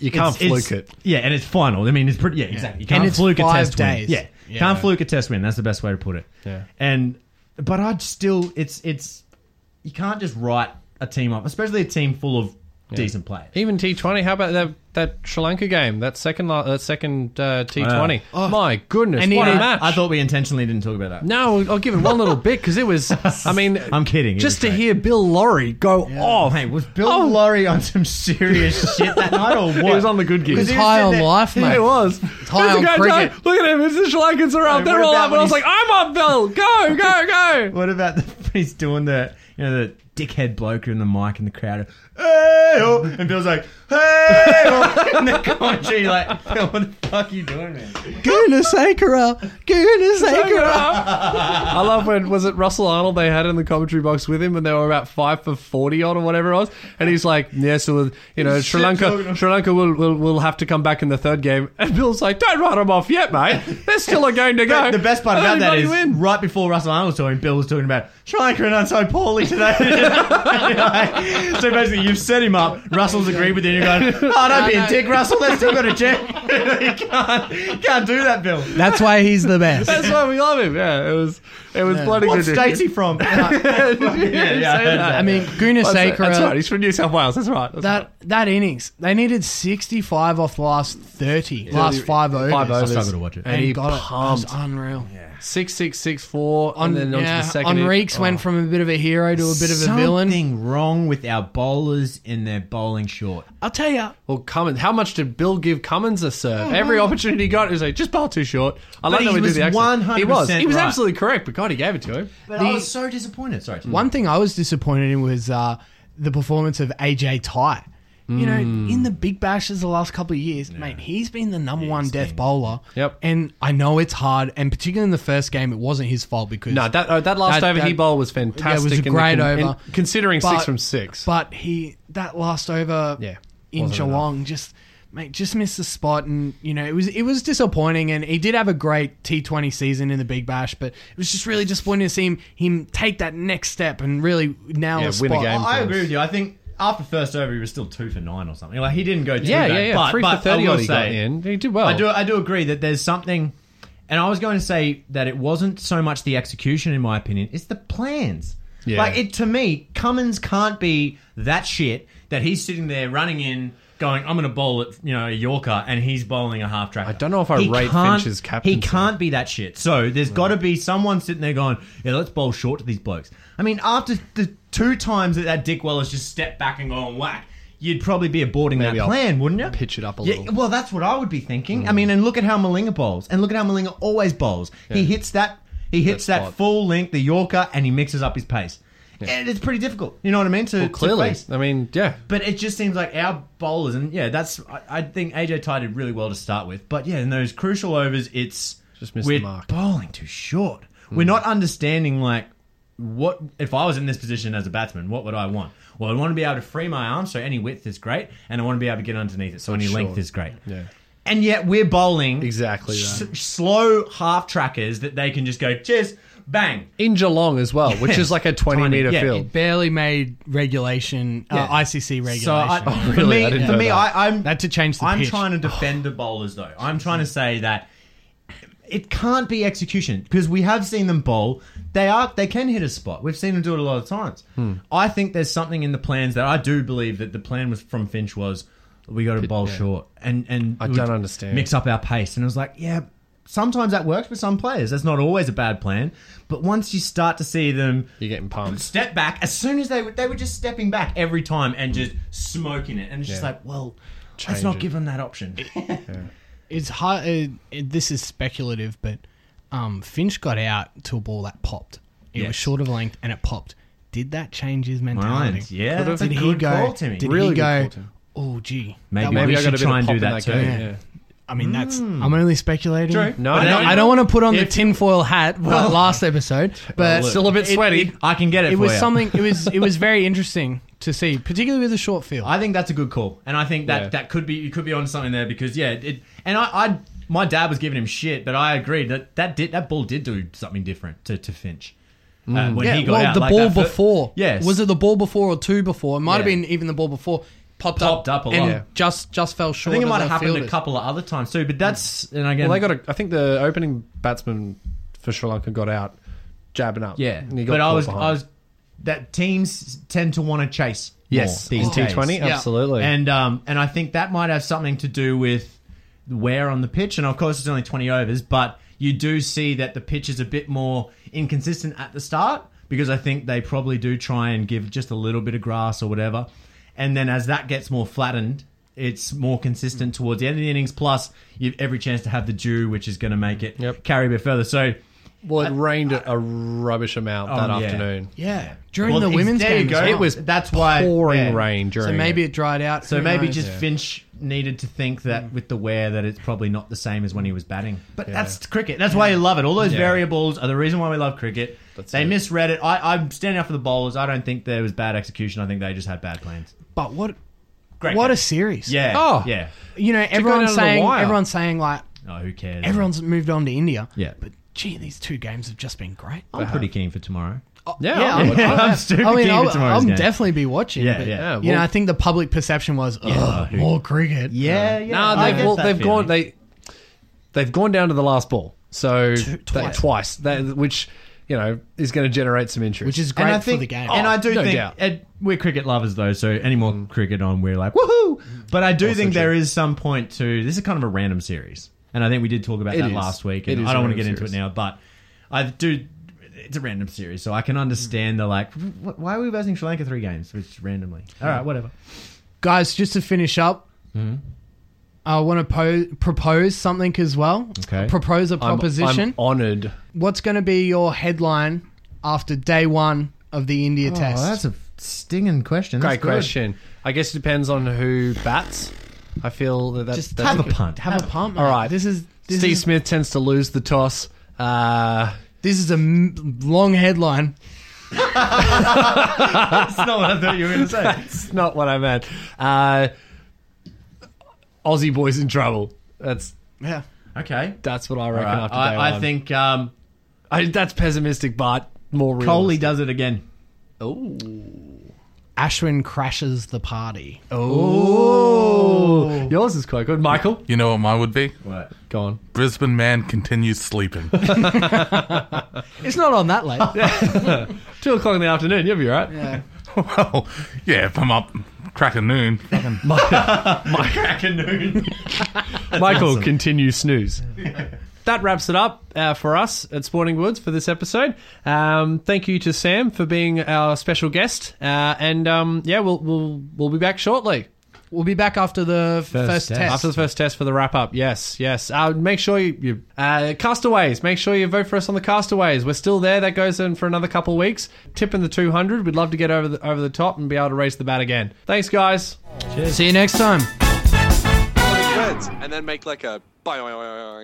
you can't fluke it. Yeah, and it's final. I mean, it's pretty... Yeah, exactly. You can't fluke a test win. Yeah. Can't fluke a test win. That's the best way to put it. Yeah. But I'd still... It's you can't just write a team up, especially a team full of decent players. Even T20. How about that Sri Lanka game? That second T20. Oh, my goodness, what a match. I thought we intentionally didn't talk about that. No, I'll give it one little bit because it was... I mean... I'm kidding. Just to hear Bill Lawry go off. Hey, was Bill Lawry on some serious shit that night or what? He was on the good gig. He was high on life, mate. He was. It's high on cricket. Look at him. It's the Sri Lankans are up. They're all up. And I was like, I'm up, Bill. Go, go, go. What about he's doing the... You know, the dickhead bloke in the mic in the crowd. Hey-oh! And Bill's like, hey-oh! And the commentary like, Bill, what the fuck are you doing, man? Gunasakura! Gunasakura! I love when, was it Russell Arnold they had in the commentary box with him and they were about 5 for 40 on or whatever it was? And he's like, yeah, so, you know, Sri Lanka will have to come back in the third game. And Bill's like, don't write them off yet, mate. There's still a game to go. The best part about that is right before Russell Arnold was talking, Bill was talking about Sri Lanka and I'm so poorly today. So basically you've set him up, Russell's agreed with him, you're going, oh, don't be a dick, Russell, they've still got a check. You can't do that, Bill. That's why he's the best. That's why we love him. Yeah, it was bloody good. What's Stacey from? I mean, Gunasakura. That's right, he's from New South Wales. That's right. That innings, they needed 65 off last 30, last 5 overs. 5 overs. I struggled to watch it. And he got pumped. It was unreal. Yeah. 6, 6, 6, 4, and then onto the second. Enriques went from a bit of a hero to a bit of a villain. Something wrong with our bowlers in their bowling short. I'll tell you. Well, Cummins, how much did Bill give Cummins a serve? Oh, every opportunity he got, he was like, just bowl too short. I like that we did the accent. He was right. Absolutely correct, but God, he gave it to him. But I was so disappointed. Sorry. One thing I was disappointed in was the performance of AJ Tye. You know, in the big bashes the last couple of years, mate, he's been the number one death bowler. Yep. And I know it's hard, and particularly in the first game, it wasn't his fault because... No, that last over he bowled was fantastic. Yeah, it was a great over. Considering 6 from 6. But that last over in Geelong enough. just missed the spot. And, you know, it was disappointing. And he did have a great T20 season in the big bash, but it was just really disappointing to see him take that next step and really nail the spot. Win a game. I agree with you. I think... After first over, he was still 2 for 9 or something. Like he didn't go too bad. But 3 for 30 he got in. He did well. I do agree that there's something, And I was going to say that it wasn't so much the execution, in my opinion, it's the plans. Yeah. Like, it, to me, Cummins can't be that shit that he's sitting there running in, going, I'm going to bowl at, you know, a Yorker, and he's bowling a half-tracker. I don't know if I rate Finch's captaincy. He can't be that shit. So there's got to be someone sitting there going, yeah, let's bowl short to these blokes. I mean, after the two times that Dick Weller's just stepped back and gone whack, you'd probably be aborting that plan, wouldn't you? Pitch it up a little. Well, that's what I would be thinking. I mean, and look at how Malinga bowls. And look at how Malinga always bowls. Yeah. He hits that full length, the Yorker, and he mixes up his pace. Yeah. And it's pretty difficult. You know what I mean? Clearly. I mean, yeah. But it just seems like our bowlers, and yeah, I think AJ Tye did really well to start with. But yeah, in those crucial overs, it's just missed the mark. We're bowling too short. Mm. We're not understanding, like, what if I was in this position as a batsman, what would I want? Well, I want to be able to free my arm, so any width is great, and I want to be able to get underneath it, so any length is great. Yeah. And yet we're bowling exactly slow half-trackers that they can just go, cheers, bang. In Geelong as well, which is like a 20-metre field. It barely made regulation, ICC regulation. So I'm trying to defend the bowlers, though. I'm trying to say that it can't be execution, because we have seen them bowl. They can hit a spot. We've seen them do it a lot of times. I think there's something in the plans that I do believe that the plan was from Finch was we got to bowl short and I don't understand. Mix up our pace. And it was like, yeah, sometimes that works for some players. That's not always a bad plan. But once you start to see them, you're getting pumped. Step back. As soon as they were just stepping back every time and just smoking it. And it's just like, well, let's not give them that option. It's hard. This is speculative, but Finch got out to a ball that popped. It was short of length and it popped. Did that change his mentality? Right. Yeah, that's a good call to me. Did he go, oh, gee. Maybe I got to try and do that too. Yeah. I mean, I'm only speculating. True. No, I don't want to put on the tinfoil hat last episode, but still a bit sweaty. I can get it. It was something. It was very interesting to see, particularly with a short field. I think that's a good call, and I think that you could be on something there because my dad was giving him shit, but I agreed that ball did do something different to Finch. Was it the ball before or two before? It might have been even the ball before. Popped up a lot. And just fell short. I think it might have happened a couple of other times too, but that's... And again, well, I think the opening batsman for Sri Lanka got out jabbing up. Yeah, and he got that teams tend to want to chase more these days. T20, absolutely. And I think that might have something to do with wear on the pitch, and of course it's only 20 overs, but you do see that the pitch is a bit more inconsistent at the start because I think they probably do try and give just a little bit of grass or whatever. And then as that gets more flattened, it's more consistent towards the end of the innings. Plus, you've every chance to have the dew, which is going to make it carry a bit further. So, it rained a rubbish amount that afternoon. Yeah, during the women's game, it was pouring rain during. So maybe it dried out. So maybe just Finch needed to think that with the wear that it's probably not the same as when he was batting. But that's cricket. That's why you love it. All those variables are the reason why we love cricket. They misread it. I'm standing up for the bowlers. I don't think there was bad execution. I think they just had bad plans. But what a series. Yeah. Oh. Yeah. You know, everyone's saying like, oh, who cares? Everyone's moved on to India. Yeah. But gee, these two games have just been great. I'm pretty keen for tomorrow. I'm super keen for tomorrow's game. I'll definitely be watching. Yeah, but, yeah. Well, you know, I think the public perception was, more cricket. Yeah, yeah. No, they've gone down to the last ball. So twice. Which, you know, is going to generate some interest, which is great for the game. And I do think we're cricket lovers, though, so any more cricket on, we're like, woohoo! But I do think there is some point to this is kind of a random series, and I think we did talk about that last week. And I don't want to get into it now, but I do. It's a random series, so I can understand the like. Why are we basing Sri Lanka 3 games, which randomly? All right, whatever, guys. Just to finish up. Mm-hmm. I want to propose something as well. Okay. Propose a proposition. I'm honoured. What's going to be your headline after day 1 of the India Test? That's a stinging question. Great question. I guess it depends on who bats. I feel that that's... Have a punt. All right. Steve Smith tends to lose the toss. This is a long headline. That's not what I thought you were going to say. That's not what I meant. Aussie boys in trouble. That's okay. That's what I reckon after day 1. I think that's pessimistic, but more realistic. Kohli does it again. Oh, Ashwin crashes the party. Oh, yours is quite good, Michael. You know what mine would be? What? Go on. Brisbane man continues sleeping. It's not on that late. 2 o'clock in the afternoon, you'll be right. Yeah. Well, yeah, if I'm up crack a noon. Crack a noon. Michael awesome. Continues snooze. That wraps it up for us at Sporting Woods for this episode. Thank you to Sam for being our special guest, and yeah, we'll be back shortly. We'll be back after the first test. After the first test for the wrap up. Yes, yes. Make sure you Castaways. Make sure you vote for us on the Castaways. We're still there. That goes in for another couple of weeks. Tipping the 200. We'd love to get over the top and be able to race the bat again. Thanks, guys. Cheers. See you next time. And then make like a... Bye.